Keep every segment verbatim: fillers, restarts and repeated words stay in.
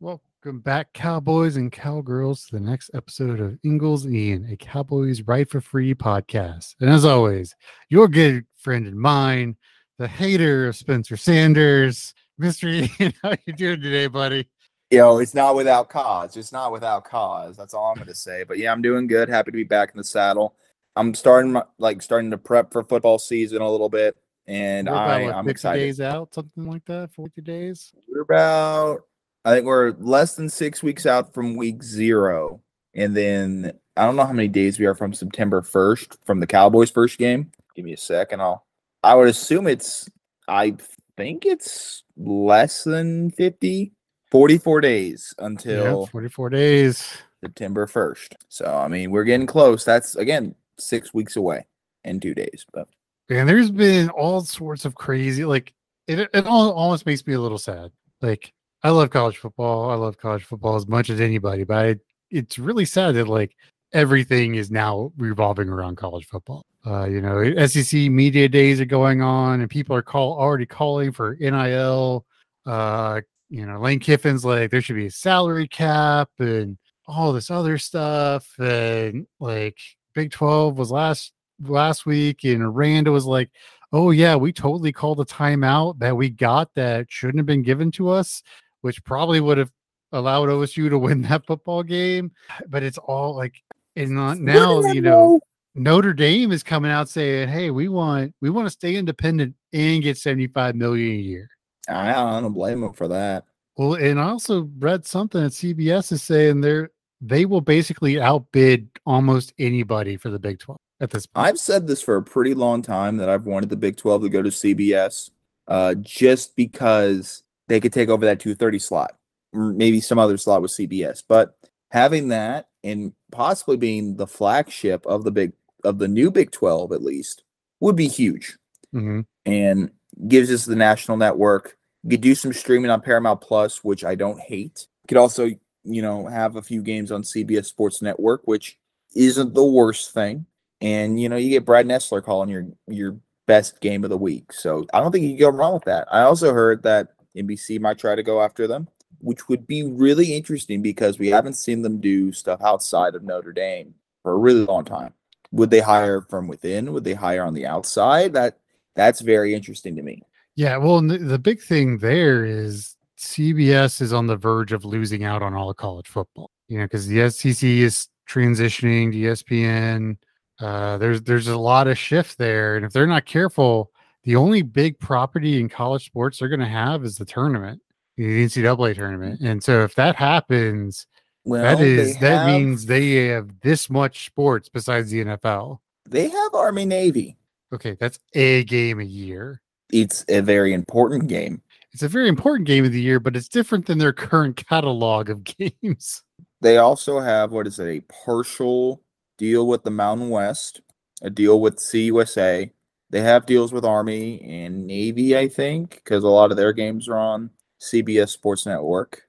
Welcome back, Cowboys and Cowgirls, to the next episode of Ingles and Ian, a Cowboys Right for Free podcast. And as always, your good friend and mine, the hater of Spencer Sanders, Mister Ian. How you doing today, buddy? Yo, it's not without cause. It's not without cause. That's all I'm going to say. But yeah, I'm doing good. Happy to be back in the saddle. I'm starting my, like starting to prep for football season a little bit, and we're I, about, like, I'm excited. Days out, something like that. Forty days. We're about. I think we're less than six weeks out from week zero. And then I don't know how many days we are from September first, from the Cowboys' first game. Give me a second. I'll, I would assume it's, I think it's less than fifty, forty-four days until yeah, forty-four days, September first. So, I mean, we're getting close. That's, again, six weeks away and two days. But and there's been all sorts of crazy, like, it, it almost makes me a little sad. Like, I love college football. I love college football as much as anybody, but I, it's really sad that like everything is now revolving around college football. Uh, you know, S E C media days are going on and people are call already calling for N I L. Uh, you know, Lane Kiffin's like, there should be a salary cap and all this other stuff. And like Big twelve was last, last week and Randa was like, oh yeah, we totally called a timeout that we got that shouldn't have been given to us, which probably would have allowed O S U to win that football game. But it's all like, it's not now, you know, Notre Dame is coming out saying, hey, we want, we want to stay independent and get seventy-five million dollars a year. I don't, I don't blame them for that. Well, and I also read something that C B S is saying they're, they will basically outbid almost anybody for the Big twelve at this point. I've said this for a pretty long time that I've wanted the Big twelve to go to C B S uh, just because they could take over that two thirty slot, maybe some other slot with C B S. But having that and possibly being the flagship of the big of the new Big twelve, at least, would be huge. Mm-hmm. And gives us the national network. You could do some streaming on Paramount plus, which I don't hate. You could also, you know, have a few games on C B S Sports Network, which isn't the worst thing. And, you know, you get Brad Nessler calling your, your best game of the week. So I don't think you can go wrong with that. I also heard that N B C might try to go after them, which would be really interesting because we haven't seen them do stuff outside of Notre Dame for a really long time. Would they hire from within? Would they hire on the outside? That that's very interesting to me. Yeah, well, the big thing there is C B S is on the verge of losing out on all of college football. You know, because the S E C is transitioning to E S P N. Uh, there's there's a lot of shift there, and if they're not careful, the only big property in college sports they're going to have is the tournament, the N C double A tournament. And so if that happens, well, that is, that have, means they have this much sports besides the N F L. They have Army Navy. Okay. That's a game a year. It's a very important game. It's a very important game of the year, but it's different than their current catalog of games. They also have, what is it? A partial deal with the Mountain West, a deal with C U S A. They have deals with Army and Navy, I think, because a lot of their games are on C B S Sports Network.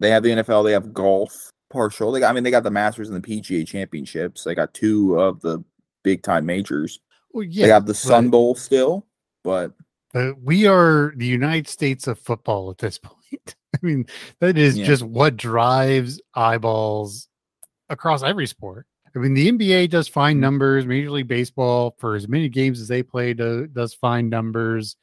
They have the N F L. They have golf, partial. They, I mean, they got the Masters and the P G A Championships. They got two of the big-time majors. Well, yeah, they got the Sun Bowl still, but... but we are the United States of football at this point. I mean, that is yeah. just what drives eyeballs across every sport. I mean, the N B A does fine numbers. Major League Baseball, for as many games as they play, do, does fine numbers.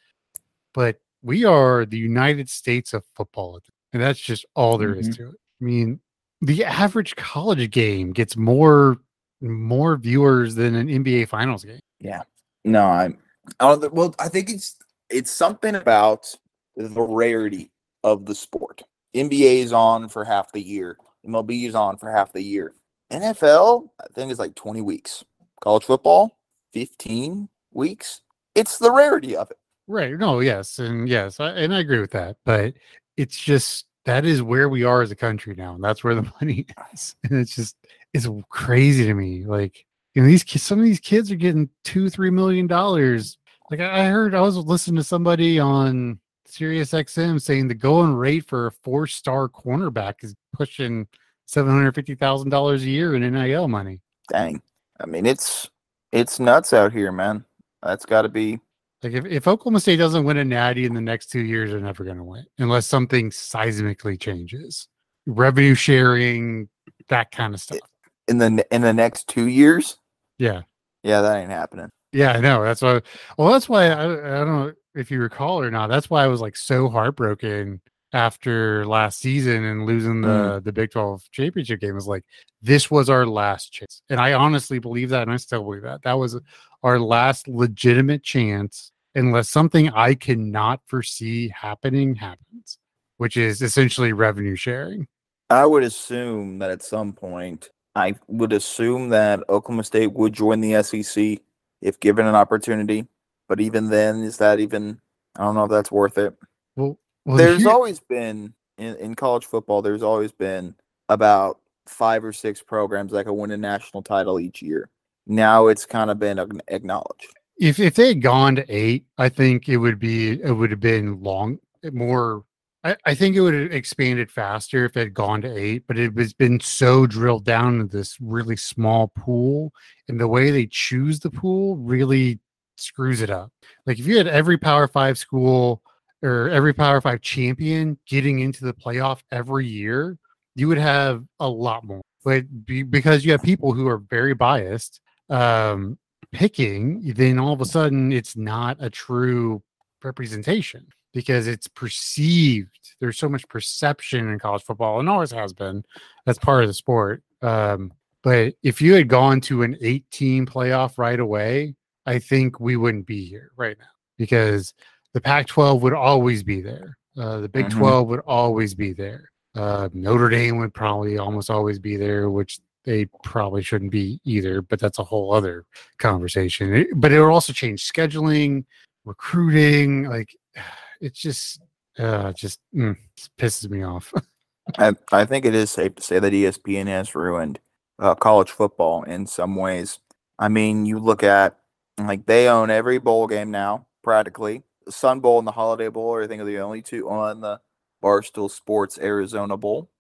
But we are the United States of football. And that's just all there mm-hmm. is to it. I mean, the average college game gets more more viewers than an N B A Finals game. Yeah. No, I'm, I don't, well, I think it's it's something about the rarity of the sport. N B A is on for half the year. M L B is on for half the year. N F L, I think it's like twenty weeks. College football, fifteen weeks. It's the rarity of it. Right. No, yes. And yes, I, and I agree with that. But it's just that is where we are as a country now. And that's where the money is. And it's just, it's crazy to me. Like, you know, these kids, some of these kids are getting two, three million dollars. Like I heard, I was listening to somebody on Sirius X M saying the going rate for a four-star cornerback is pushing seven hundred fifty thousand dollars a year in N I L money. Dang. I mean, it's, it's nuts out here, man. That's got to be. Like if, if Oklahoma State doesn't win a natty in the next two years, they're never going to win unless something seismically changes. Revenue sharing, that kind of stuff. In the in the next two years? Yeah. Yeah, that ain't happening. Yeah, I know. That's why. Well, that's why I, I don't know if you recall or not. That's why I was like so heartbroken after last season and losing the mm. the Big twelve championship game. It was like, this was our last chance, and I honestly believe that, and I still believe that. That was our last legitimate chance, unless something I cannot foresee happening happens, which is essentially revenue sharing. I would assume that at some point, I would assume that Oklahoma State would join the S E C. If given an opportunity, but even then, is that even, I don't know if that's worth it. Well, well there's here. always been, in, in college football, there's always been about five or six programs that could win a national title each year. Now it's kind of been acknowledged. If if they had gone to eight, I think it would be, it would have been long, more, I, I think it would have expanded faster if it had gone to eight, but it has been so drilled down to this really small pool, and the way they choose the pool really screws it up. Like if you had every Power Five school or every Power Five champion getting into the playoff every year, you would have a lot more. But be, because you have people who are very biased um, picking, then all of a sudden it's not a true representation. Because it's perceived, there's so much perception in college football, and always has been. That's part of the sport. Um, but if you had gone to an eight-team playoff right away, I think we wouldn't be here right now. Because the Pac twelve would always be there. Uh, the Big mm-hmm. twelve would always be there. Uh, Notre Dame would probably almost always be there, which they probably shouldn't be either. But that's a whole other conversation. It, but it would also change scheduling, recruiting, like. It's just, uh, just mm, it pisses me off. I, I think it is safe to say that E S P N has ruined uh, college football in some ways. I mean, you look at, like, they own every bowl game now, practically. The Sun Bowl and the Holiday Bowl, I think, are the only two on the Barstool Sports Arizona Bowl.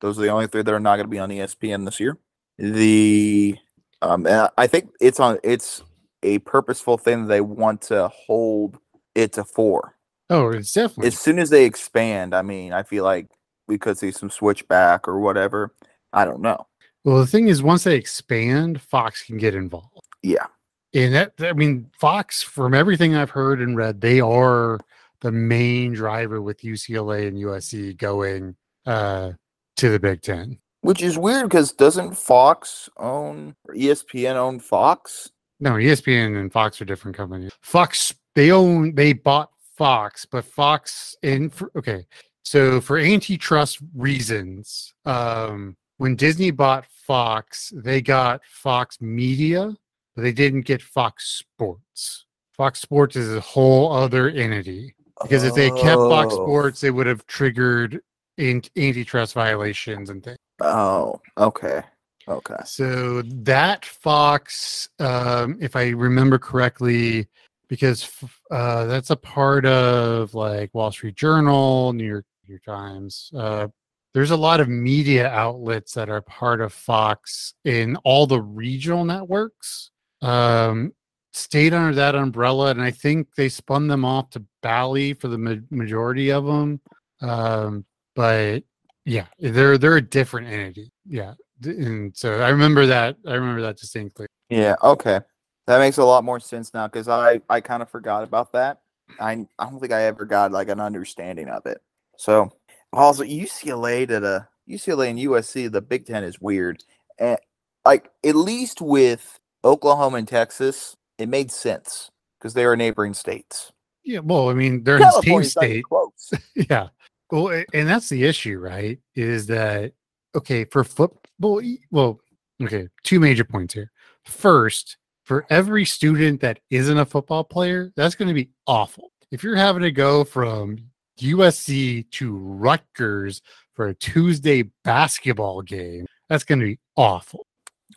Those are the only three that are not going to be on E S P N this year. The, um, I think it's on. It's a purposeful thing that they want to hold it to four. Oh, it's definitely. As soon as they expand, I mean, I feel like we could see some switchback or whatever. I don't know. Well, the thing is, once they expand, Fox can get involved. Yeah. And that, I mean, Fox, from everything I've heard and read, they are the main driver with U C L A and U S C going uh, to the Big Ten. Which is weird because doesn't Fox own, or E S P N own Fox? No, E S P N and Fox are different companies. Fox, they own, they bought Fox, but Fox in okay. So for antitrust reasons, um, when Disney bought Fox, they got Fox Media, but they didn't get Fox Sports. Fox Sports is a whole other entity because oh. if they kept Fox Sports, they would have triggered ant- antitrust violations and things. Oh, okay, okay. So that Fox, um, if I remember correctly. Because uh, that's a part of like Wall Street Journal, New York, New York Times. Uh, there's a lot of media outlets that are part of Fox in all the regional networks. Um, stayed under that umbrella, and I think they spun them off to Bally for the ma- majority of them. Um, but yeah, they're they're a different entity. Yeah, and so I remember that. I remember that distinctly. Yeah. Okay. That makes a lot more sense now because I, I kind of forgot about that. I I don't think I ever got like an understanding of it. So also U C L A to the U C L A and U S C, the Big Ten is weird. And like at least with Oklahoma and Texas, it made sense because they are neighboring states. Yeah, well, I mean they're in the same state. Close. Yeah, well, and that's the issue, right? Is that okay for football? Well, okay, two major points here. First. For every student that isn't a football player, that's going to be awful. If you're having to go from U S C to Rutgers for a Tuesday basketball game. That's going to be awful.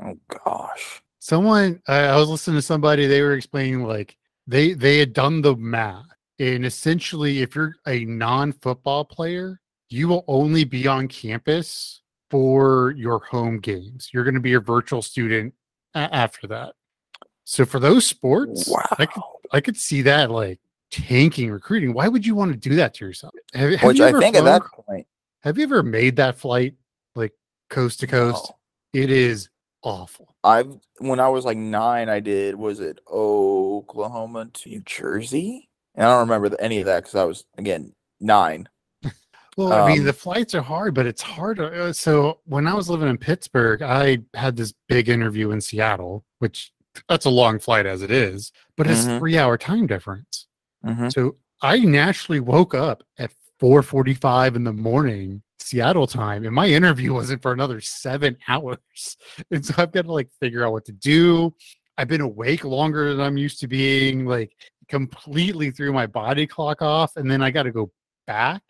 Oh, gosh. Someone, I, I was listening to somebody, they were explaining, like, they, they had done the math. And essentially, if you're a non-football player, you will only be on campus for your home games. You're going to be a virtual student after that. So for those sports, wow. I, could, I could see that, like, tanking recruiting. Why would you want to do that to yourself? Have, have Which you I think flown, at that point. Have you ever made that flight, like, coast to coast? No. It is awful. I've When I was, like, nine, I did, was it Oklahoma to New Jersey? And I don't remember the, any of that because I was, again, nine. Well, um, I mean, the flights are hard, but it's hard. So when I was living in Pittsburgh, I had this big interview in Seattle, which that's a long flight as it is, but it's mm-hmm. three-hour time difference. Mm-hmm. So I naturally woke up at four forty-five in the morning Seattle time, and my interview wasn't for another seven hours. And so I've got to, like, figure out what to do. I've been awake longer than I'm used to being, like, completely threw my body clock off, and then I got to go back.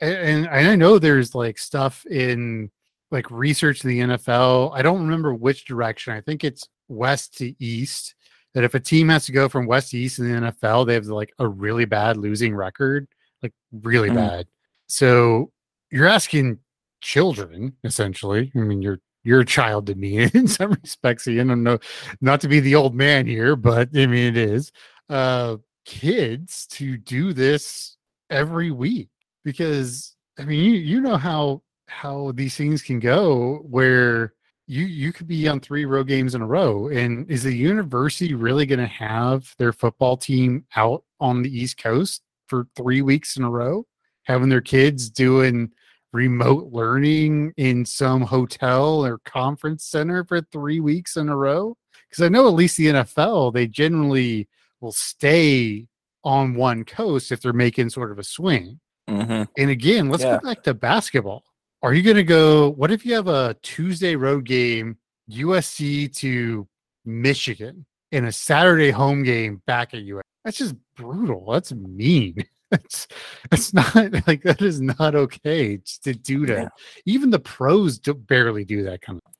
And, and I know there's, like, stuff in, like, research in the N F L. I don't remember which direction. I think it's west to east, that if a team has to go from west to east in the N F L, they have, like, a really bad losing record, like, really mm. bad. So you're asking children, essentially. I mean, you're you're a child to me in some respects. Ian, I'm no, not to be the old man here, but I mean, it is uh, kids to do this every week, because I mean, you you know how how these things can go, where you you could be on three road games in a row. And is the university really going to have their football team out on the East Coast for three weeks in a row, having their kids doing remote learning in some hotel or conference center for three weeks in a row? Because I know at least the N F L, they generally will stay on one coast if they're making sort of a swing. Mm-hmm. And again, let's yeah. go back to basketball. Are you going to go, what if you have a Tuesday road game, U S C to Michigan, and a Saturday home game back at U S C? That's just brutal. That's mean. That's, that's not, like, that is not okay to do that. Yeah. Even the pros do barely do that kind of.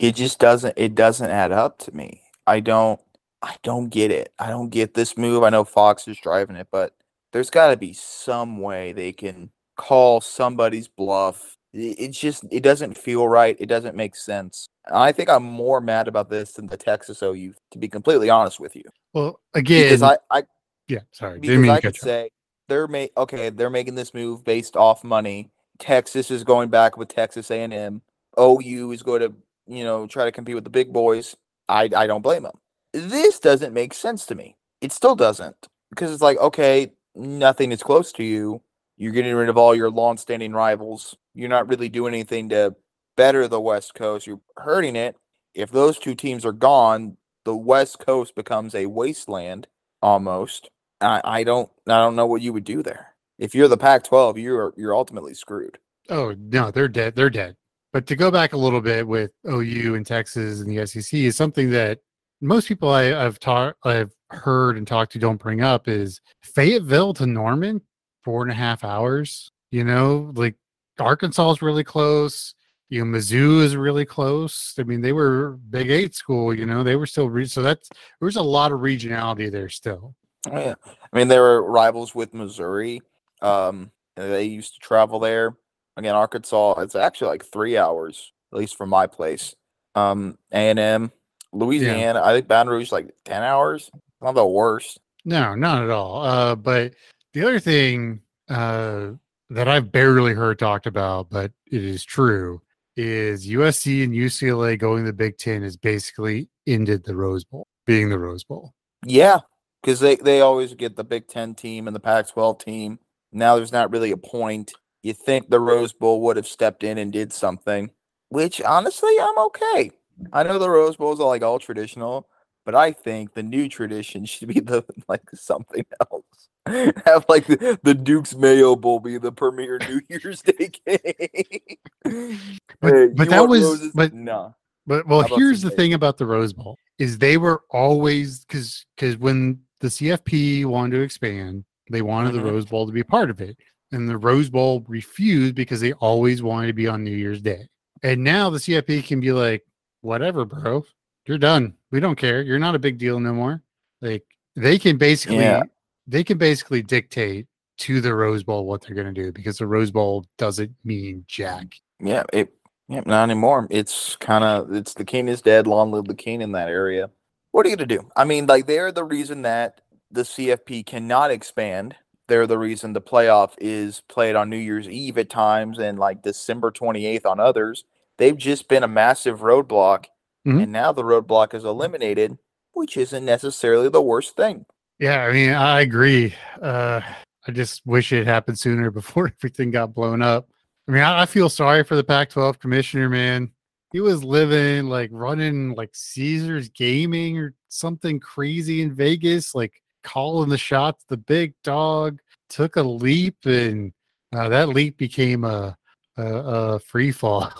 It just doesn't, it doesn't add up to me. I don't, I don't get it. I don't get this move. I know Fox is driving it, but there's got to be some way they can call somebody's bluff. It's just, it doesn't feel right. It doesn't make sense. I think I'm more mad about this than the Texas O U, to be completely honest with you. Well, again, because I, I yeah, sorry. Because didn't mean I could say they're make okay. They're making this move based off money. Texas is going back with Texas A and M. O U is going to, you know, try to compete with the big boys. I, I don't blame them. This doesn't make sense to me. It still doesn't, because it's like, okay, nothing is close to you. You're getting rid of all your long-standing rivals. You're not really doing anything to better the West Coast. You're hurting it. If those two teams are gone, the West Coast becomes a wasteland almost. I, I don't I don't know what you would do there. If you're the Pac twelve, you're you're ultimately screwed. Oh, no, they're dead. They're dead. But to go back a little bit with O U and Texas and the S E C is something that most people I, I've taught, I've heard and talked to don't bring up is Fayetteville to Norman, four and a half hours, you know, like, Arkansas is really close. You know, Mizzou is really close. I mean, they were Big Eight school. You know, they were still re- so that's there was a lot of regionality there still. Oh, yeah, I mean, they were rivals with Missouri. Um, they used to travel there. Again, Arkansas, it's actually like three hours at least from my place. Um, A and M, Louisiana. Yeah. I think Baton Rouge like ten hours. Not the worst. No, not at all. Uh, but the other thing, uh. that I've barely heard talked about, but it is true, is U S C and U C L A going to the Big Ten has basically ended the Rose Bowl, being the Rose Bowl. Yeah, because they, they always get the Big Ten team and the Pac twelve team. Now there's not really a point. You think the Rose Bowl would have stepped in and did something, which, honestly, I'm okay. I know the Rose Bowls are like all traditional, but I think the new tradition should be the like something else. Have like the, the Duke's Mayo Bowl be the premier New Year's Day game. But, hey, but that was roses? but no. Nah. But well, here's the days? thing about the Rose Bowl is they were always because because when the C F P wanted to expand, they wanted mm-hmm. the Rose Bowl to be part of it. and the Rose Bowl refused because they always wanted to be on New Year's Day. And now the C F P can be like, whatever, bro, you're done. We don't care. You're not a big deal no more. Like they can basically, yeah. they can basically dictate to the Rose Bowl what they're going to do because the Rose Bowl doesn't mean jack. Yeah, it yeah, not anymore. It's kind of it's the king is dead. Long live the king in that area. What are you going to do? I mean, like they're the reason that the C F P cannot expand. They're the reason the playoff is played on New Year's Eve at times and like December twenty-eighth on others. They've just been a massive roadblock, mm-hmm. and now the roadblock is eliminated, which isn't necessarily the worst thing. Yeah, I mean, I agree. Uh, I just wish it happened sooner before everything got blown up. I mean, I, I feel sorry for the Pac twelve commissioner, man. He was living, like, running, like, Caesars Gaming or something crazy in Vegas, like, calling the shots. The big dog took a leap, and uh, that leap became a, a, a free fall.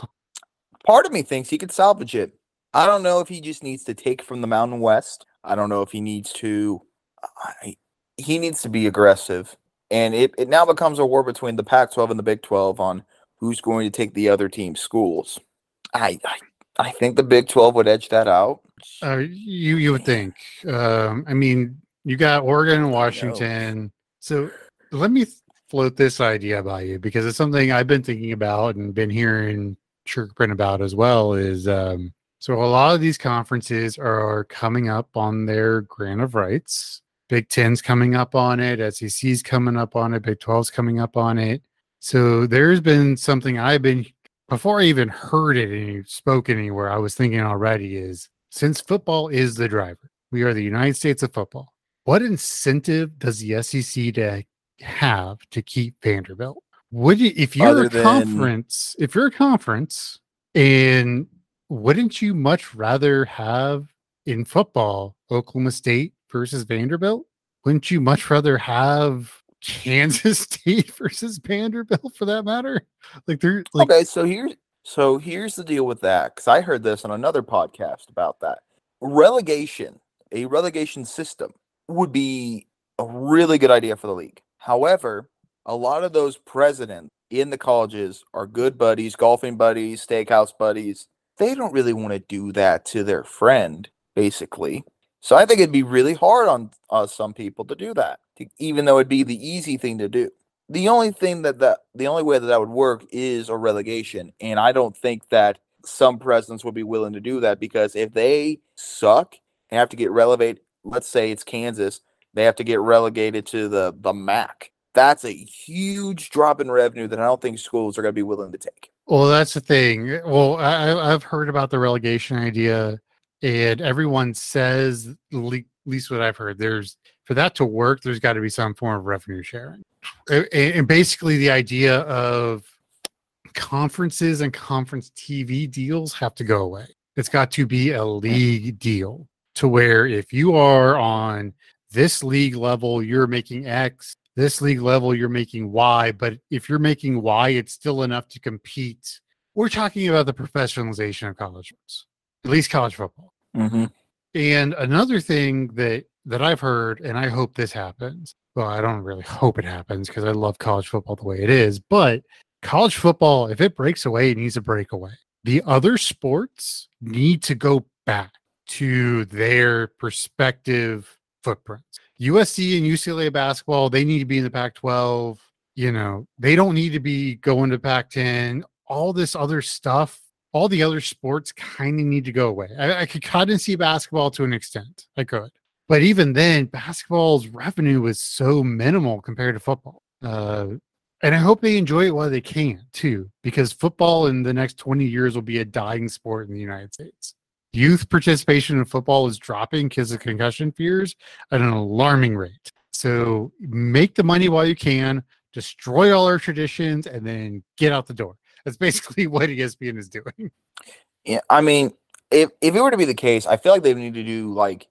Part of me thinks he could salvage it. I don't know if he just needs to take from the Mountain West. I don't know if he needs to I, he needs to be aggressive. And it, it now becomes a war between the Pac twelve and the Big twelve on who's going to take the other team's schools. I I, I think the Big twelve would edge that out. Uh, you you would think. Um, I mean, you got Oregon and Washington. So let me float this idea by you because it's something I've been thinking about and been hearing chirping about as well. Is um, so a lot of these conferences are coming up on their grant of rights. Big Ten's coming up on it. S E C's coming up on it. Big twelve's coming up on it. So there's been something I've been, before I even heard it and spoken anywhere, I was thinking already is, since football is the driver, we are the United States of football. What incentive does the S E C to have to keep Vanderbilt? Would you, if you're Other a than... conference, if you're a conference, and wouldn't you much rather have in football Oklahoma State versus Vanderbilt? Wouldn't you much rather have Kansas State versus Vanderbilt for that matter? Like they're like, okay. So here's so here's the deal with that, because I heard this on another podcast about that. Relegation, a relegation system would be a really good idea for the league. However, a lot of those presidents in the colleges are good buddies, golfing buddies, steakhouse buddies. They don't really want to do that to their friend, basically. So I think it'd be really hard on uh, some people to do that, to, even though it'd be the easy thing to do. The only thing that, that the only way that that would work is a relegation. And I don't think that some presidents would be willing to do that, because if they suck and have to get relegated, let's say it's Kansas, they have to get relegated to the, the M A C. That's a huge drop in revenue that I don't think schools are going to be willing to take. Well, that's the thing. Well, I, I've heard about the relegation idea, and everyone says, at least what I've heard, there's for that to work, there's got to be some form of revenue sharing. And basically the idea of conferences and conference T V deals have to go away. It's got to be a league deal to where if you are on this league level, you're making X. This league level, you're making Y, but if you're making Y, it's still enough to compete. We're talking about the professionalization of college sports, at least college football. Mm-hmm. And another thing that, that I've heard, and I hope this happens, well, I don't really hope it happens because I love college football the way it is, but college football, if it breaks away, it needs to break away. The other sports need to go back to their perspective footprints. U S C and U C L A basketball, they need to be in the Pac twelve. You know, they don't need to be going to Pac ten. All this other stuff, all the other sports kind of need to go away. I, I could kind of see basketball to an extent. I could. But even then, basketball's revenue was so minimal compared to football. Uh, and I hope they enjoy it while they can, too, because football in the next twenty years will be a dying sport in the United States. Youth participation in football is dropping because of concussion fears at an alarming rate. So make the money while you can, destroy all our traditions, and then get out the door. That's basically what E S P N is doing. Yeah, I mean, if if it were to be the case, I feel like they need to do like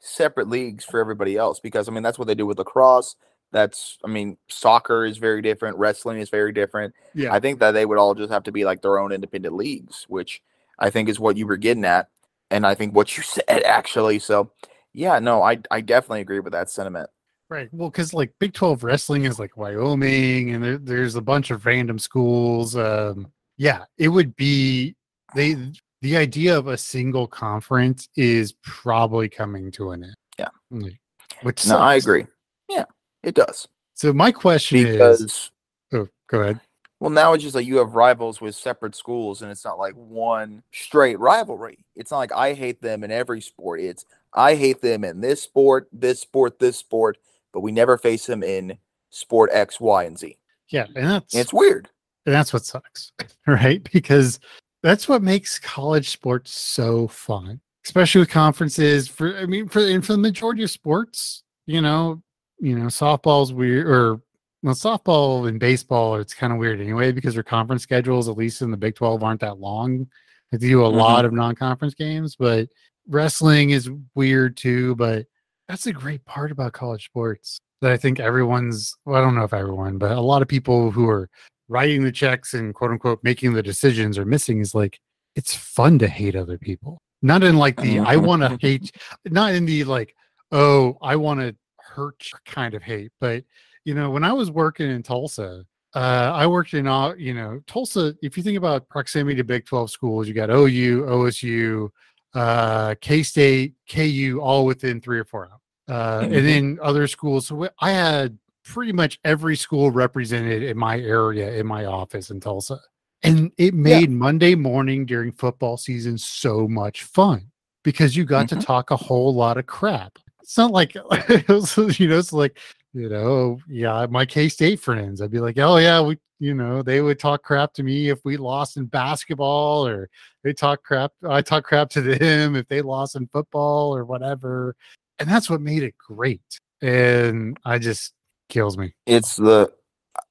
separate leagues for everybody else, because I mean that's what they do with lacrosse. That's I mean, soccer is very different, wrestling is very different. Yeah, I think that they would all just have to be like their own independent leagues, which I think is what you were getting at. And I think what you said, actually. So, yeah, no, I I definitely agree with that sentiment. Right. Well, because like Big twelve wrestling is like Wyoming, and there, there's a bunch of random schools. Um, yeah, it would be they. The idea of a single conference is probably coming to an end. Yeah. Like, which sucks. No, I agree. Yeah, it does. So my question because, is, oh, go ahead. Well, now it's just like you have rivals with separate schools, and it's not like one straight rivalry. It's not like I hate them in every sport. It's I hate them in this sport, this sport, this sport, but we never face them in sport X, Y, and Z. Yeah, and that's and it's weird. And that's what sucks, right? Because that's what makes college sports so fun, especially with conferences. For I mean, for and for the majority of sports, you know, you know, softball's weird, or well, softball and baseball, it's kind of weird anyway because their conference schedules, at least in the Big twelve, aren't that long. They do a mm-hmm. lot of non-conference games, but wrestling is weird too. But that's the great part about college sports that I think everyone's, well, I don't know if everyone, but a lot of people who are writing the checks and quote unquote making the decisions are missing is like, it's fun to hate other people. Not in like the, I want to hate, not in the like, oh, I want to hurt kind of hate, but you know, when I was working in Tulsa, uh, I worked in, all you know, Tulsa, if you think about proximity to Big twelve schools, you got O U, O S U, uh, K-State, K U, all within three or four hours. Uh, mm-hmm. And then other schools. So I had pretty much every school represented in my area, in my office in Tulsa. And it made yeah. Monday morning during football season so much fun because you got mm-hmm. to talk a whole lot of crap. It's not like, it was, you know, it's like, you know, yeah, my K-State friends, I'd be like, oh yeah, we, you know, they would talk crap to me if we lost in basketball, or they talk crap, I talk crap to them if they lost in football or whatever. And that's what made it great. And I just kills me. It's the,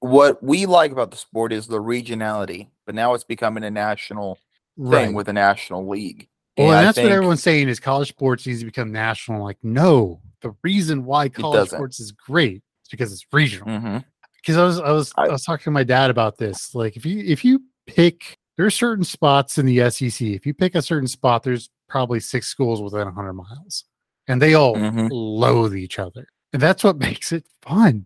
what we like about the sport is the regionality, but now it's becoming a national right. thing with a national league. Well, and, and that's think, what everyone's saying is college sports needs to become national. Like, no, the reason why college sports is great is because it's regional. Because mm-hmm. I was I was I, I was talking to my dad about this. Like, if you if you pick, there are certain spots in the S E C. If you pick a certain spot, there's probably six schools within one hundred miles, and they all mm-hmm. loathe each other. And that's what makes it fun.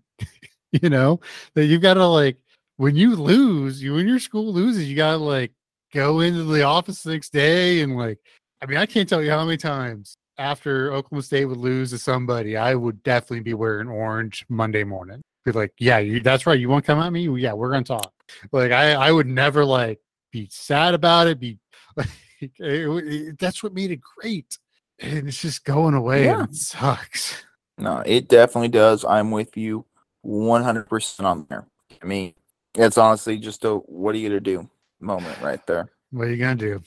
You know that you've got to like when you lose, you when your school loses, you got to like go into the office the next day and like. I mean, I can't tell you how many times after Oklahoma State would lose to somebody, I would definitely be wearing orange Monday morning. Be like, yeah, you, that's right. You want to come at me? Well, yeah, we're going to talk. Like, I, I would never, like, be sad about it. Be like, it, it, that's what made it great. And it's just going away. Yeah. And it sucks. No, it definitely does. I'm with you one hundred percent on there. I mean, it's honestly just a what are you going to do moment right there. What are you going to do?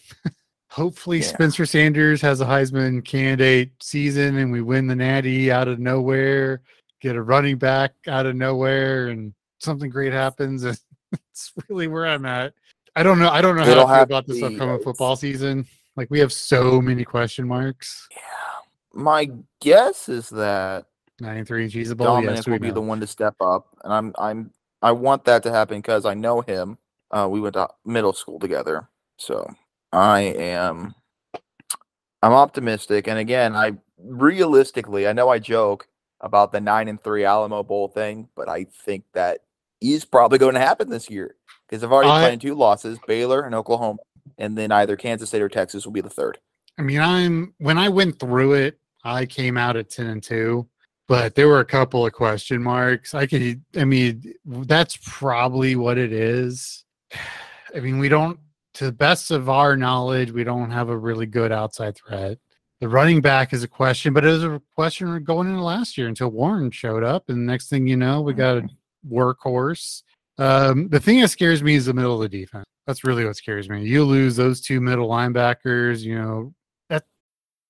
Hopefully yeah. Spencer Sanders has a Heisman candidate season and we win the Natty out of nowhere, get a running back out of nowhere, and something great happens. And it's really where I'm at. I don't know. I don't know It'll how to feel about this upcoming it's... football season. Like, we have so many question marks. Yeah. My guess is that nine three and Cheez-a-Bowl Dominic yes, will know. be the one to step up. And I'm I'm I want that to happen because I know him. Uh, we went to middle school together. So I am I'm optimistic, and again, I realistically, I know I joke about the nine and three Alamo Bowl thing, but I think that is probably going to happen this year because I've already planned two losses, Baylor and Oklahoma, and then either Kansas State or Texas will be the third. I mean, I'm when I went through it, I came out at ten and two, but there were a couple of question marks. I could, I mean, that's probably what it is. I mean, we don't. To the best of our knowledge, we don't have a really good outside threat. The running back is a question, but it was a question going into last year until Warren showed up. And the next thing you know, we got a workhorse. Um, the thing that scares me is the middle of the defense. That's really what scares me. You lose those two middle linebackers, you know.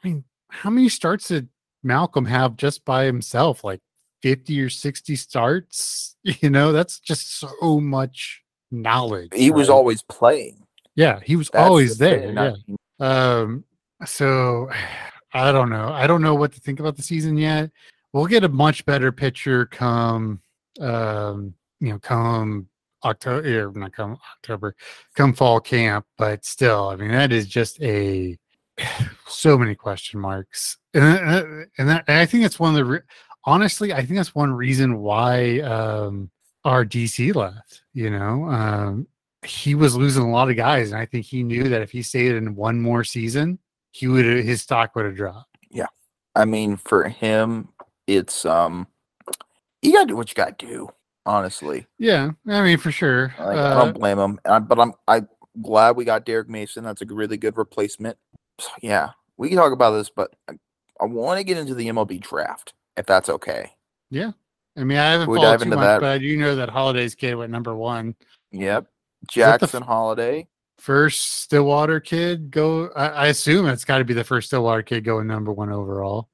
I mean, how many starts did Malcolm have just by himself? Like fifty or sixty starts. You know, that's just so much knowledge. He right? was always playing. Yeah, he was that's always the there. Yeah. Um, so I don't know. I don't know what to think about the season yet. We'll get a much better picture come, um, you know, come October, not come October, come fall camp. But still, I mean, that is just a so many question marks, and uh, and, that, and I think that's one of the re- honestly, I think that's one reason why um, our D C left. You know, um, he was losing a lot of guys, and I think he knew that if he stayed in one more season, he would his stock would have dropped. Yeah, I mean, for him. It's um, you gotta do what you gotta do, honestly. Yeah, I mean for sure. Like, uh, I don't blame him, I, but I'm I'm glad we got Derek Mason. That's a really good replacement. So, yeah, we can talk about this, but I, I want to get into the M L B draft if that's okay. Yeah, I mean I haven't we followed dive too into much, that? But I do know that Holiday's kid went number one. Yep, Jackson Holiday, first Stillwater kid go. I, I assume it's got to be the first Stillwater kid going number one overall.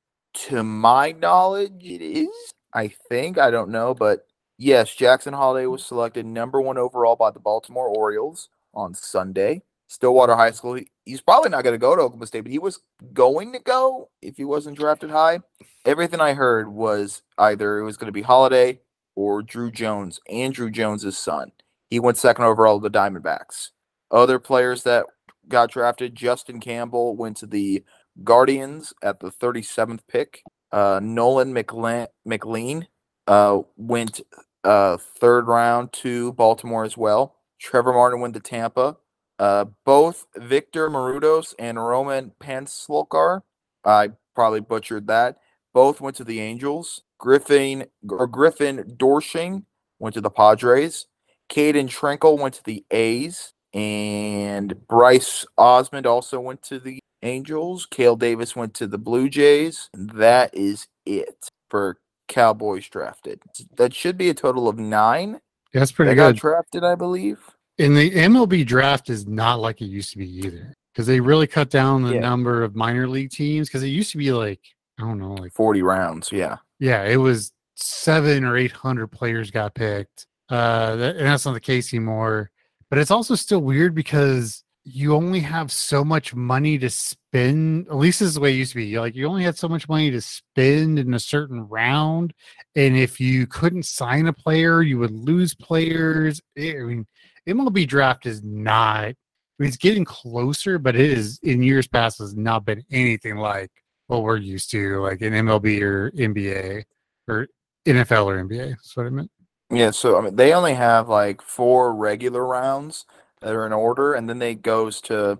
To my knowledge, it is. I think. I don't know. But, yes, Jackson Holiday was selected number one overall by the Baltimore Orioles on Sunday. Stillwater High School. He, he's probably not going to go to Oklahoma State, but he was going to go if he wasn't drafted high. Everything I heard was either it was going to be Holiday or Drew Jones, Andrew Jones' son. He went second overall to the Diamondbacks. Other players that got drafted, Justin Campbell went to the Guardians at the thirty-seventh pick. Uh, Nolan McLe- McLean uh, went uh, third round to Baltimore as well. Trevor Martin went to Tampa. Uh, both Victor Marudos and Roman Panslokar, I probably butchered that, both went to the Angels. Griffin or Griffin Dorsching went to the Padres. Caden Trinkle went to the A's. And Bryce Osmond also went to the Angels. Cale Davis went to the Blue Jays. That is it for Cowboys drafted. That should be a total of nine. That's pretty that good. Got drafted, I believe. And the M L B draft is not like it used to be either, because they really cut down the yeah. number of minor league teams. Because it used to be like I don't know, like forty rounds. Yeah, yeah, it was seven or eight hundred players got picked, uh, that, and that's not the case anymore. But it's also still weird because you only have so much money to spend. At least this is the way it used to be. You're like, you only had so much money to spend in a certain round. And if you couldn't sign a player, you would lose players. I mean, M L B draft is not, I mean, it's getting closer, but it is in years past has not been anything like what we're used to, like in M L B or N B A or N F L or N B A. That's what I meant. Yeah. So, I mean, they only have like four regular rounds that are in order, and then they goes to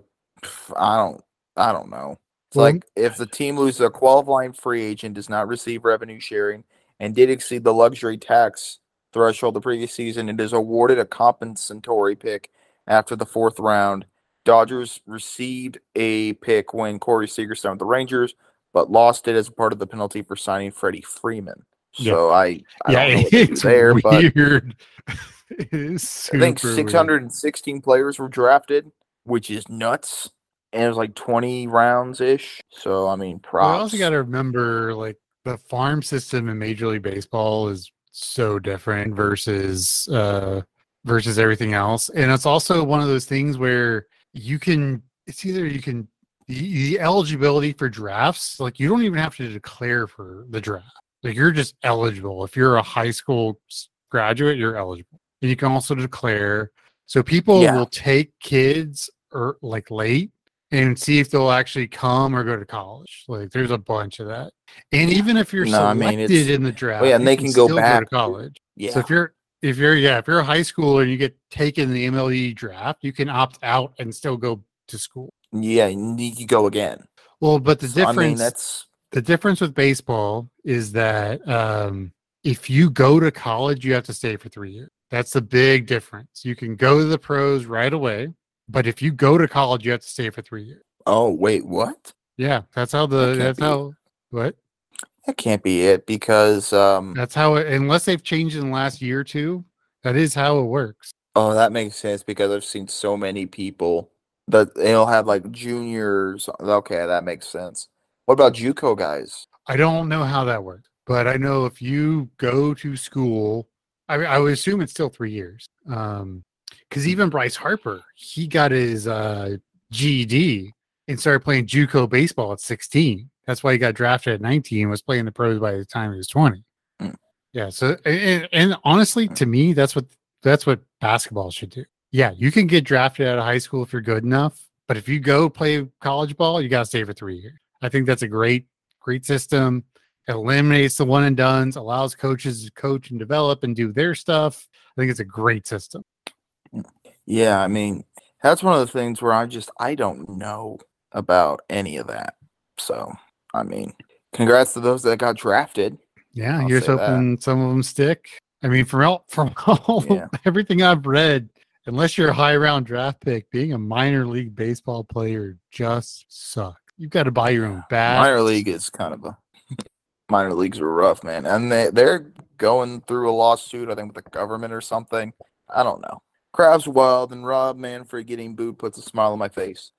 I don't I don't know. It's well, like if the team loses a qualifying free agent, does not receive revenue sharing, and did exceed the luxury tax threshold the previous season, it is awarded a compensatory pick after the fourth round. Dodgers received a pick when Corey Seager signed with the Rangers, but lost it as part of the penalty for signing Freddie Freeman. So yeah. I, I yeah, don't know what to do there, weird. But it is I think six hundred sixteen weird. Players were drafted, which is nuts, and it was like twenty rounds ish. So I mean, props. Well, I also got to remember, like the farm system in Major League Baseball is so different versus uh, versus everything else, and it's also one of those things where you can. It's either you can the, the eligibility for drafts, like you don't even have to declare for the draft. Like you're just eligible. If you're a high school graduate, you're eligible. And you can also declare. So people yeah. will take kids or like late and see if they'll actually come or go to college. Like there's a bunch of that. And even if you're no, selected I mean, it's, in the draft, well, yeah, and they can, can go still back go to college. Yeah. So if you're if you're yeah, if you're a high schooler and you get taken in the M L B draft, you can opt out and still go to school. Yeah, and you can go again. Well, but the so, difference I mean, that's The difference with baseball is that um, if you go to college, you have to stay for three years. That's the big difference. You can go to the pros right away, but if you go to college, you have to stay for three years. Oh, wait, what? Yeah, that's how the that that's how it. What? That can't be it because um, that's how it. Unless they've changed in the last year or two, that is how it works. Oh, that makes sense because I've seen so many people that they'll have like juniors. Okay, that makes sense. What about JUCO guys? I don't know how that works. But I know if you go to school, I mean, I would assume it's still three years. Um, because even Bryce Harper, he got his uh, G E D and started playing JUCO baseball at sixteen. That's why he got drafted at nineteen and was playing the pros by the time he was twenty. Mm. Yeah. So, and, and honestly, to me, that's what that's what basketball should do. Yeah, you can get drafted out of high school if you're good enough, but if you go play college ball, you got to stay for three years. I think that's a great, great system. It eliminates the one and dones, allows coaches to coach and develop and do their stuff. I think it's a great system. Yeah, I mean, that's one of the things where I just, I don't know about any of that. So, I mean, congrats to those that got drafted. Yeah, I'll you're hoping that. Some of them stick. I mean, from all, from all, yeah. everything I've read, unless you're a high round draft pick, being a minor league baseball player just sucks. You've got to buy your own bat. Minor league is kind of a minor leagues are rough, man. And they, they're going through a lawsuit, I think, with the government or something. I don't know. Crab's wild, and Rob Manfred getting booed puts a smile on my face.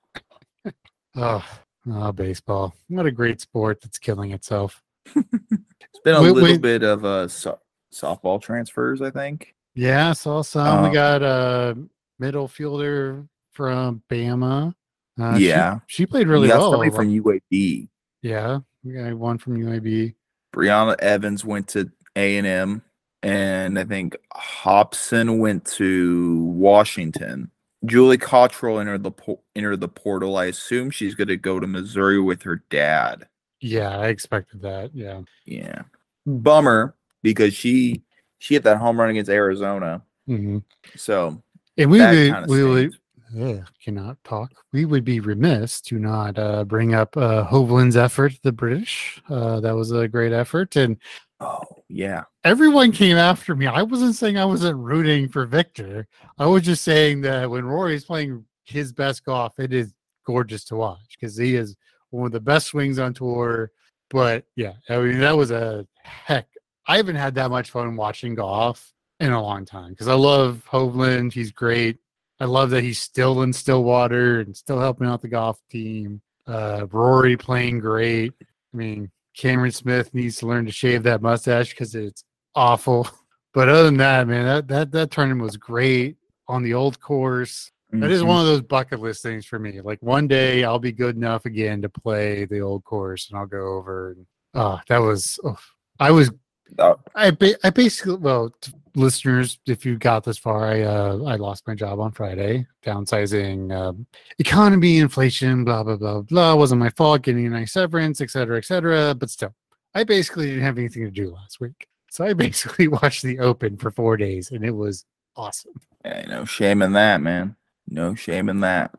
oh, oh, baseball. What a great sport that's killing itself. It's been a wait, little wait. bit of uh, so- softball transfers, I think. Yeah, I saw some. Um, we got a middle fielder from Bama. Uh, yeah. She, she played really well. Somebody from U A B. Yeah. We got one from U A B. Brianna Evans went to A and M, and I think Hobson went to Washington. Julie Cottrell entered the po- entered the portal. I assume she's going to go to Missouri with her dad. Yeah, I expected that. Yeah, yeah. Bummer because she she hit that home run against Arizona. Mm-hmm. So and we that we, we Ugh, cannot talk. We would be remiss to not uh, bring up uh, Hovland's effort, the British. Uh, that was a great effort. And oh, yeah. Everyone came after me. I wasn't saying I wasn't rooting for Victor. I was just saying that when Rory's playing his best golf, it is gorgeous to watch because he is one of the best swings on tour. But yeah, I mean, that was a heck. I haven't had that much fun watching golf in a long time because I love Hovland. He's great. I love that he's still in Stillwater and still helping out the golf team. Uh, Rory playing great. I mean, Cameron Smith needs to learn to shave that mustache because it's awful. But other than that, man, that that that tournament was great on the old course. Mm-hmm. That is one of those bucket list things for me. Like one day I'll be good enough again to play the old course, and I'll go over. And, oh, that was. Oh, I was. Oh. I ba- I basically well. T- Listeners, if you got this far, I uh, I lost my job on Friday. Downsizing, um, economy, inflation, blah, blah, blah, blah. Wasn't my fault. Getting a nice severance, et cetera, et cetera. But still, I basically didn't have anything to do last week. So I basically watched the Open for four days, and it was awesome. Hey, no shame in that, man. No shame in that.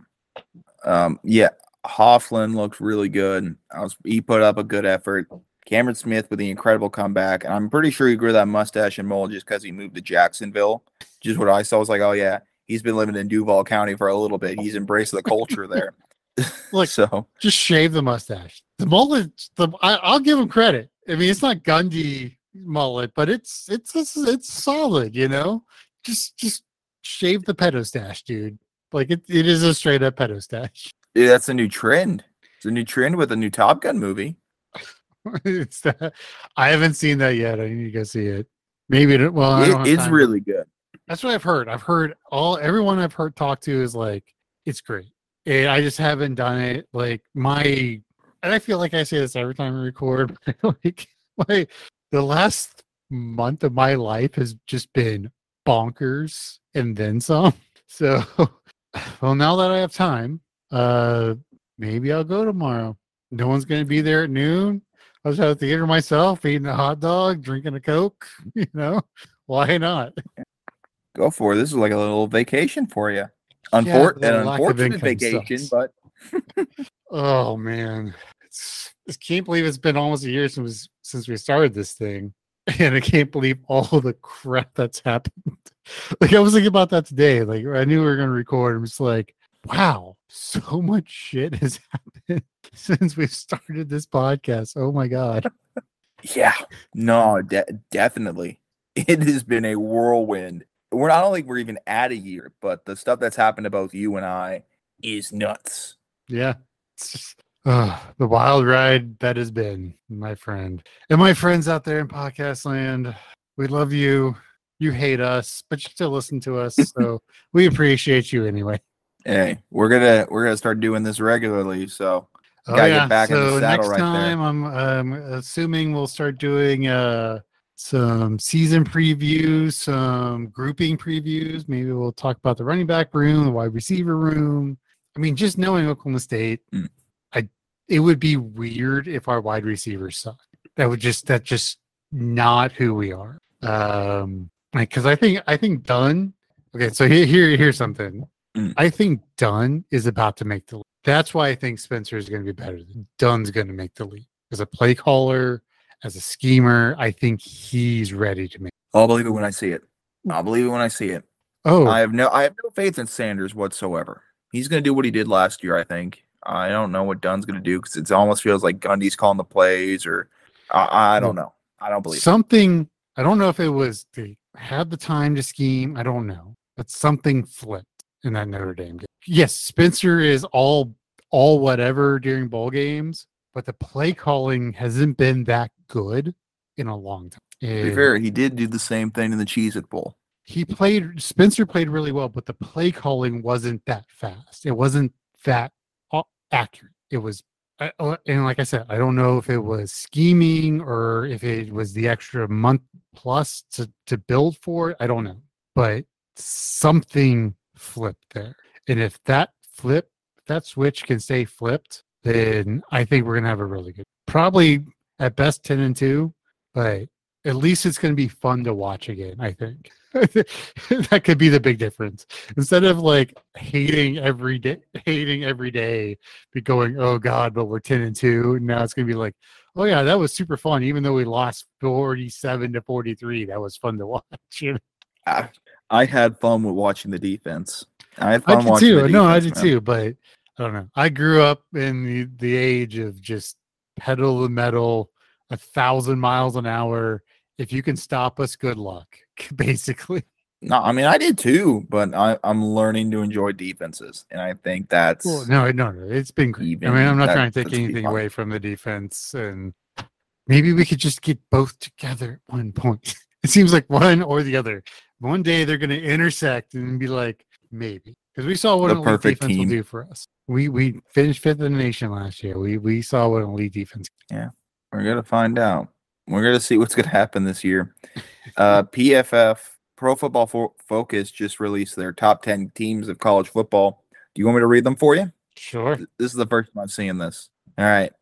Um, yeah, Hovland looked really good. I was, he put up a good effort. Cameron Smith with the incredible comeback. And I'm pretty sure he grew that mustache and mole just because he moved to Jacksonville. Just what I saw was like, oh, yeah, he's been living in Duval County for a little bit. He's embraced the culture there. Look, so just shave the mustache. The mullet, the, I, I'll give him credit. I mean, it's not Gundy mullet, but it's it's it's, it's solid, you know? Just just shave the pedo stash, dude. Like, it, it is a straight-up pedo stash. Yeah, that's a new trend. It's a new trend with a new Top Gun movie. It's that I haven't seen that yet. I need to go see it. Maybe it, well, it, I don't it's time. Really good. That's what I've heard. I've heard all everyone I've heard talk to is like, it's great. And I just haven't done it. Like my, and I feel like I say this every time I record. like, like the last month of my life has just been bonkers and then some. So, well, now that I have time, uh, maybe I'll go tomorrow. No one's going to be there at noon. I was at the theater myself, eating a hot dog, drinking a Coke. You know, why not? Go for it. This is like a little vacation for you. Unfor- yeah, an unfortunate vacation, sucks. But oh man, it's, I can't believe it's been almost a year since since we started this thing, and I can't believe all the crap that's happened. Like I was thinking about that today. Like I knew we were going to record. I'm just like, wow, so much shit has happened since we've started this podcast. Oh my god. Yeah, no, de- definitely. It has been a whirlwind. We're not only we're even at a year, but the stuff that's happened to both you and I is nuts. Yeah. It's just, Uh, the wild ride that has been, my friend. And my friends out there in podcast land, we love you. You hate us, but you still listen to us. So we appreciate you anyway. Hey, we're gonna we're gonna start doing this regularly. So oh, gotta yeah. get back so in the saddle right there. Next time, I'm um, assuming we'll start doing uh, some season previews, some grouping previews. Maybe we'll talk about the running back room, the wide receiver room. I mean, just knowing Oklahoma State, mm. I it would be weird if our wide receivers suck. That would just that just not who we are. Um, like, because I think I think Dunn. Okay, so here here here's something. I think Dunn is about to make the leap. That's why I think Spencer is going to be better. Dunn's going to make the leap. As a play caller, as a schemer, I think he's ready to make it. I'll believe it when I see it. I'll believe it when I see it. Oh. I have no I have no faith in Sanders whatsoever. He's going to do what he did last year, I think. I don't know what Dunn's going to do because it almost feels like Gundy's calling the plays or I, I don't know. I don't believe Something, it. I don't know if it was they had the time to scheme. I don't know. But something flipped in that Notre Dame game. Yes, Spencer is all all whatever during bowl games, but the play calling hasn't been that good in a long time. And to be fair, he did do the same thing in the Cheez-It Bowl. He played Spencer played really well, but the play calling wasn't that fast. It wasn't that accurate. It was, and like I said, I don't know if it was scheming or if it was the extra month plus to to build for it. I don't know, but something flip there, and if that flip if that switch can stay flipped, then I think we're gonna have a really good, probably at best ten and two, but at least it's gonna be fun to watch again. I think that could be the big difference, instead of like hating every day hating every day be going, oh god, but we're ten and two, and now it's gonna be like, oh yeah, that was super fun, even though we lost forty-seven to forty-three, that was fun to watch. ah. I had fun with watching the defense. I had fun I did watching too. The defense, no, I did man. too, but I don't know. I grew up in the, the age of just pedal to the metal, a thousand miles an hour. If you can stop us, good luck, basically. No, I mean, I did too, but I, I'm learning to enjoy defenses, and I think that's... Well, no, no, no, it's been great. Even, I mean, I'm not that, trying to take anything away from the defense, and maybe we could just get both together at one point. It seems like one or the other. One day they're going to intersect and be like, maybe, because we saw what an elite defense will do for us. We we finished fifth in the nation last year. We we saw what an elite defense. Yeah, we're gonna find out. We're gonna see what's gonna happen this year. Uh, P F F Pro Football Fo- Focus just released their top ten teams of college football. Do you want me to read them for you? Sure. This is the first time I'm seeing this. All right.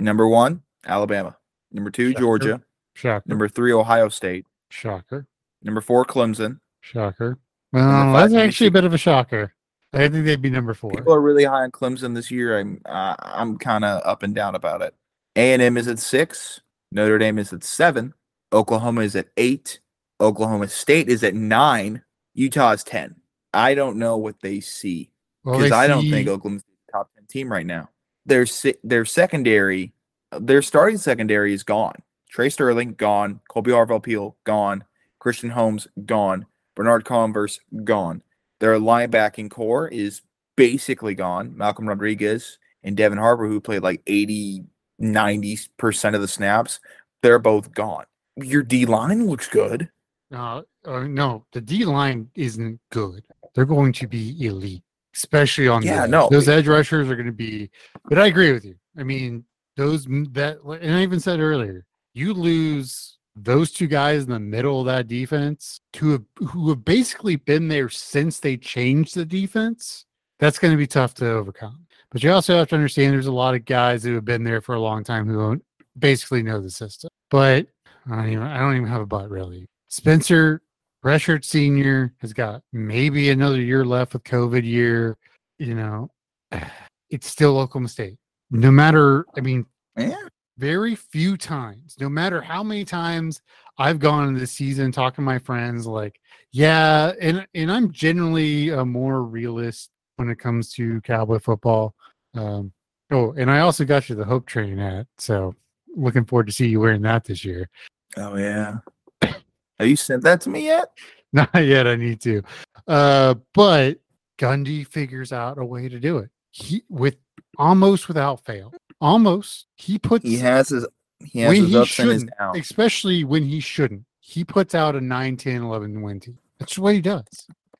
Number one, Alabama. Number two, Shocker. Georgia. Shocker. Number three, Ohio State. Shocker. Number four, Clemson. Shocker. Well, five, that's actually a bit of a shocker. I think they'd be number four. People are really high on Clemson this year. I'm uh, I'm kind of up and down about it. A and M is at six. Notre Dame is at seven. Oklahoma is at eight. Oklahoma State is at nine. Utah is ten. I don't know what they see, because well, I see... don't think Oklahoma's the top ten team right now. Their their secondary, their starting secondary is gone. Trey Sterling, gone. Colby Harvell-Peel, gone. Christian Holmes, gone. Bernard Converse, gone. Their linebacking core is basically gone. Malcolm Rodriguez and Devin Harper, who played like eighty, ninety percent of the snaps, they're both gone. Your D-line looks good. Uh, uh, no, the D-line isn't good. They're going to be elite, especially on yeah, the, no. those edge rushers are going to be – but I agree with you. I mean, those – that, and I even said earlier, you lose – those two guys in the middle of that defense to have, who have basically been there since they changed the defense, that's going to be tough to overcome. But you also have to understand there's a lot of guys who have been there for a long time who basically know the system. But I don't even, I don't even have a but, really. Spencer, redshirt senior, has got maybe another year left with COVID year. You know, it's still Oklahoma State. No matter, I mean... Yeah. Very few times, no matter how many times I've gone into the season talking to my friends, like, yeah, and and I'm generally a more realist when it comes to Cowboy football. Um, oh, and I also got you the Hope Train hat, so looking forward to see you wearing that this year. Oh yeah, have you sent that to me yet? Not yet. I need to. Uh, but Gundy figures out a way to do it. he with almost without fail, almost he puts he has his he has his ups and his downs, especially when he shouldn't. He puts out a nine, ten, eleven win team. That's what he does,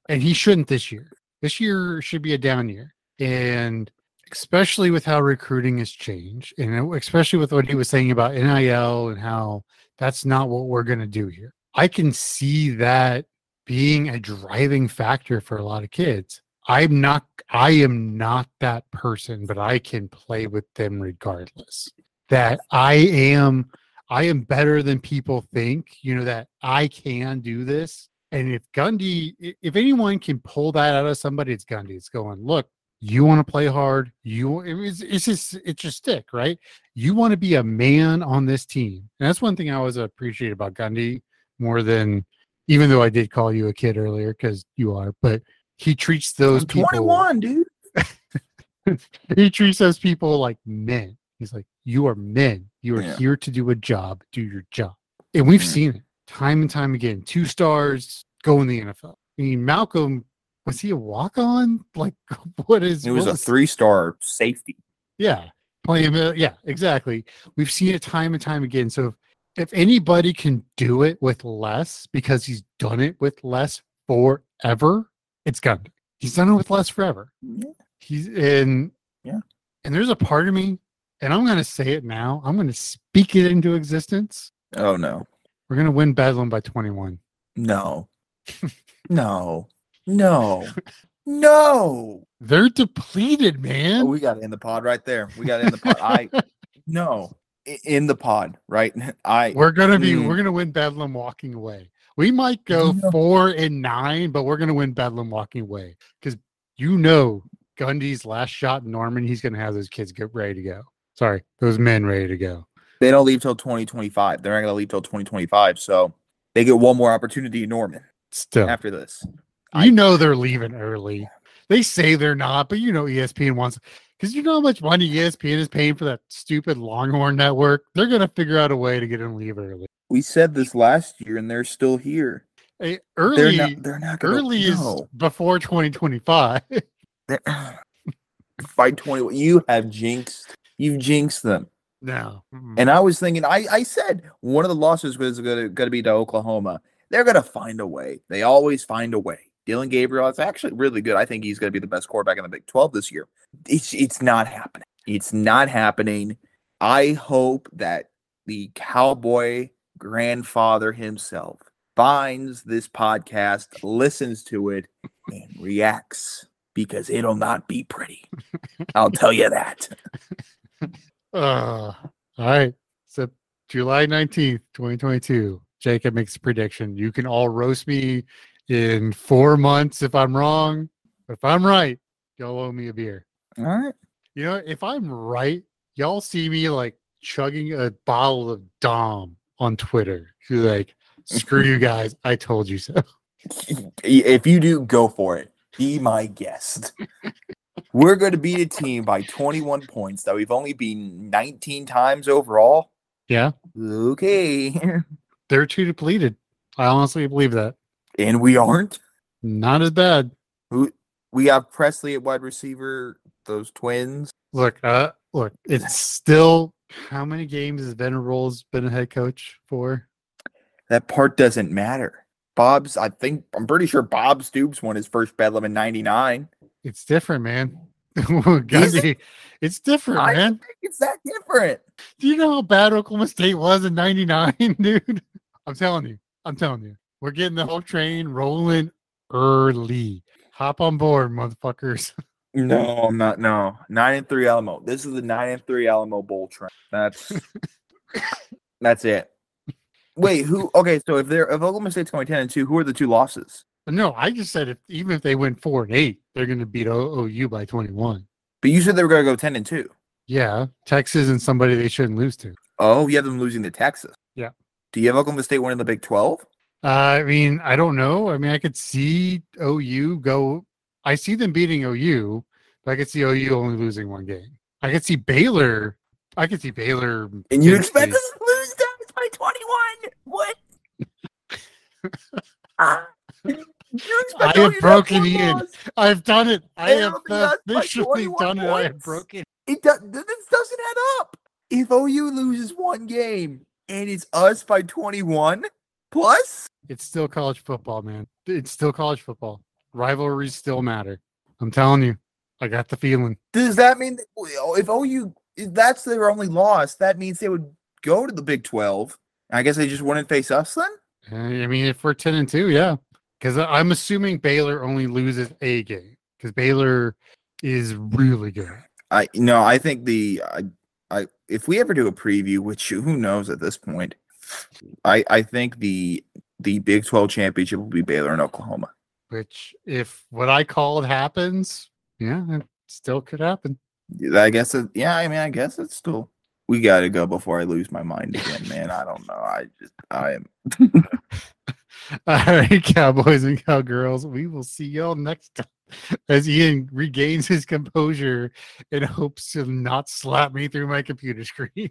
and he shouldn't this year. This year should be a down year, and especially with how recruiting has changed, and especially with what he was saying about N I L and how that's not what we're going to do here. I can see that being a driving factor for a lot of kids. I'm not, I am not that person, but I can play with them regardless. That I am, I am better than people think, you know, that I can do this. And if Gundy, if anyone can pull that out of somebody, it's Gundy. It's going, look, you want to play hard. You, it's, it's just, it's your stick, right? You want to be a man on this team. And that's one thing I always appreciate about Gundy more than, even though I did call you a kid earlier, because you are, but he treats those I'm people. twenty-one, dude. He treats those people like men. He's like, you are men. You are yeah. here to do a job. Do your job. And we've seen it time and time again. Two stars go in the N F L. I mean, Malcolm, was he a walk-on? Like, what is... It was a three-star safety. Yeah. Playing, uh, yeah, exactly. We've seen it time and time again. So if, if anybody can do it with less, because he's done it with less forever, it's Gundy. He's done it with less forever. Yeah. He's in... Yeah. And there's a part of me, and I'm going to say it now. I'm going to speak it into existence. Oh, no. We're going to win Bedlam by twenty-one. No. No. No, no, they're depleted, man. Oh, we got in the pod right there. We got in the pod. I no in the pod right. I we're gonna be mm. we're gonna win Bedlam walking away. We might go no. four and nine, but we're gonna win Bedlam walking away because you know Gundy's last shot, Norman. He's gonna have those kids get ready to go. Sorry, those men ready to go. They don't leave till twenty twenty five. They're not gonna leave till twenty twenty five. So they get one more opportunity, Norman. Still after this. You know they're leaving early. They say they're not, but you know E S P N wants because you know how much money E S P N is paying for that stupid Longhorn network. They're going to figure out a way to get them to leave early. We said this last year, and they're still here. Hey, early, they're not, they're not gonna, early no. is before twenty twenty-five. By twenty, you have jinxed. You've jinxed them. No. Mm-hmm. And I was thinking, I, I said one of the losses was going to be to Oklahoma. They're going to find a way. They always find a way. Dylan Gabriel is actually really good. I think he's going to be the best quarterback in the Big twelve this year. It's it's not happening. It's not happening. I hope that the cowboy grandfather himself finds this podcast, listens to it, and reacts because it'll not be pretty. I'll tell you that. Uh, all right. So July nineteenth, twenty twenty-two, Jacob makes a prediction. You can all roast me in four months if I'm wrong, but if I'm right, y'all owe me a beer. All right. You know, if I'm right, y'all see me like chugging a bottle of Dom on Twitter. You're like, screw you guys. I told you so. If you do, go for it. Be my guest. We're going to beat a team by twenty-one points that we've only beaten nineteen times overall. Yeah. Okay. They're too depleted. I honestly believe that. And we aren't. Not as bad. We have Presley at wide receiver, those twins. Look, uh, look, it's still how many games has Venerables been a head coach for? That part doesn't matter. Bob's, I think, I'm pretty sure Bob Stoops won his first Bedlam in ninety-nine. It's different, man. Gundy, it's different, I man. I think it's that different. Do you know how bad Oklahoma State was in ninety-nine, dude? I'm telling you. I'm telling you. We're getting the whole train rolling early. Hop on board, motherfuckers. No, I'm not. No. Nine and three Alamo. This is the nine and three Alamo Bowl train. That's that's it. Wait, who okay, so if they're if Oklahoma State's going ten and two, who are the two losses? No, I just said if even if they went four and eight, they're gonna beat O U by twenty one. But you said they were gonna go ten and two. Yeah. Texas and somebody they shouldn't lose to. Oh, you have them losing to Texas. Yeah. Do you have Oklahoma State winning the Big twelve? Uh, I mean, I don't know. I mean, I could see O U go. I see them beating O U, but I could see O U only losing one game. I could see Baylor. I could see Baylor. And you expect us to lose Dallas by twenty-one? What? uh, I have broken Ian. I've done it. I have officially done it. I have broken. It does, this doesn't add up. If O U loses one game and it's us by twenty-one plus, it's still college football, man. It's still college football. Rivalries still matter. I'm telling you, I got the feeling. Does that mean that if O U, if that's their only loss, that means they would go to the Big twelve? I guess they just wouldn't face us then? I mean, if we're ten and two, yeah. Because I'm assuming Baylor only loses a game. Because Baylor is really good. I no, I think the I, I if we ever do a preview, which who knows at this point, I I think the the Big twelve championship will be Baylor and Oklahoma. Which, if what I called happens, yeah, it still could happen. I guess it. Yeah, I mean, I guess it's still. We got to go before I lose my mind again, man. I don't know. I just, I am. All right, Cowboys and Cowgirls, we will see y'all next time as Ian regains his composure and hopes to not slap me through my computer screen.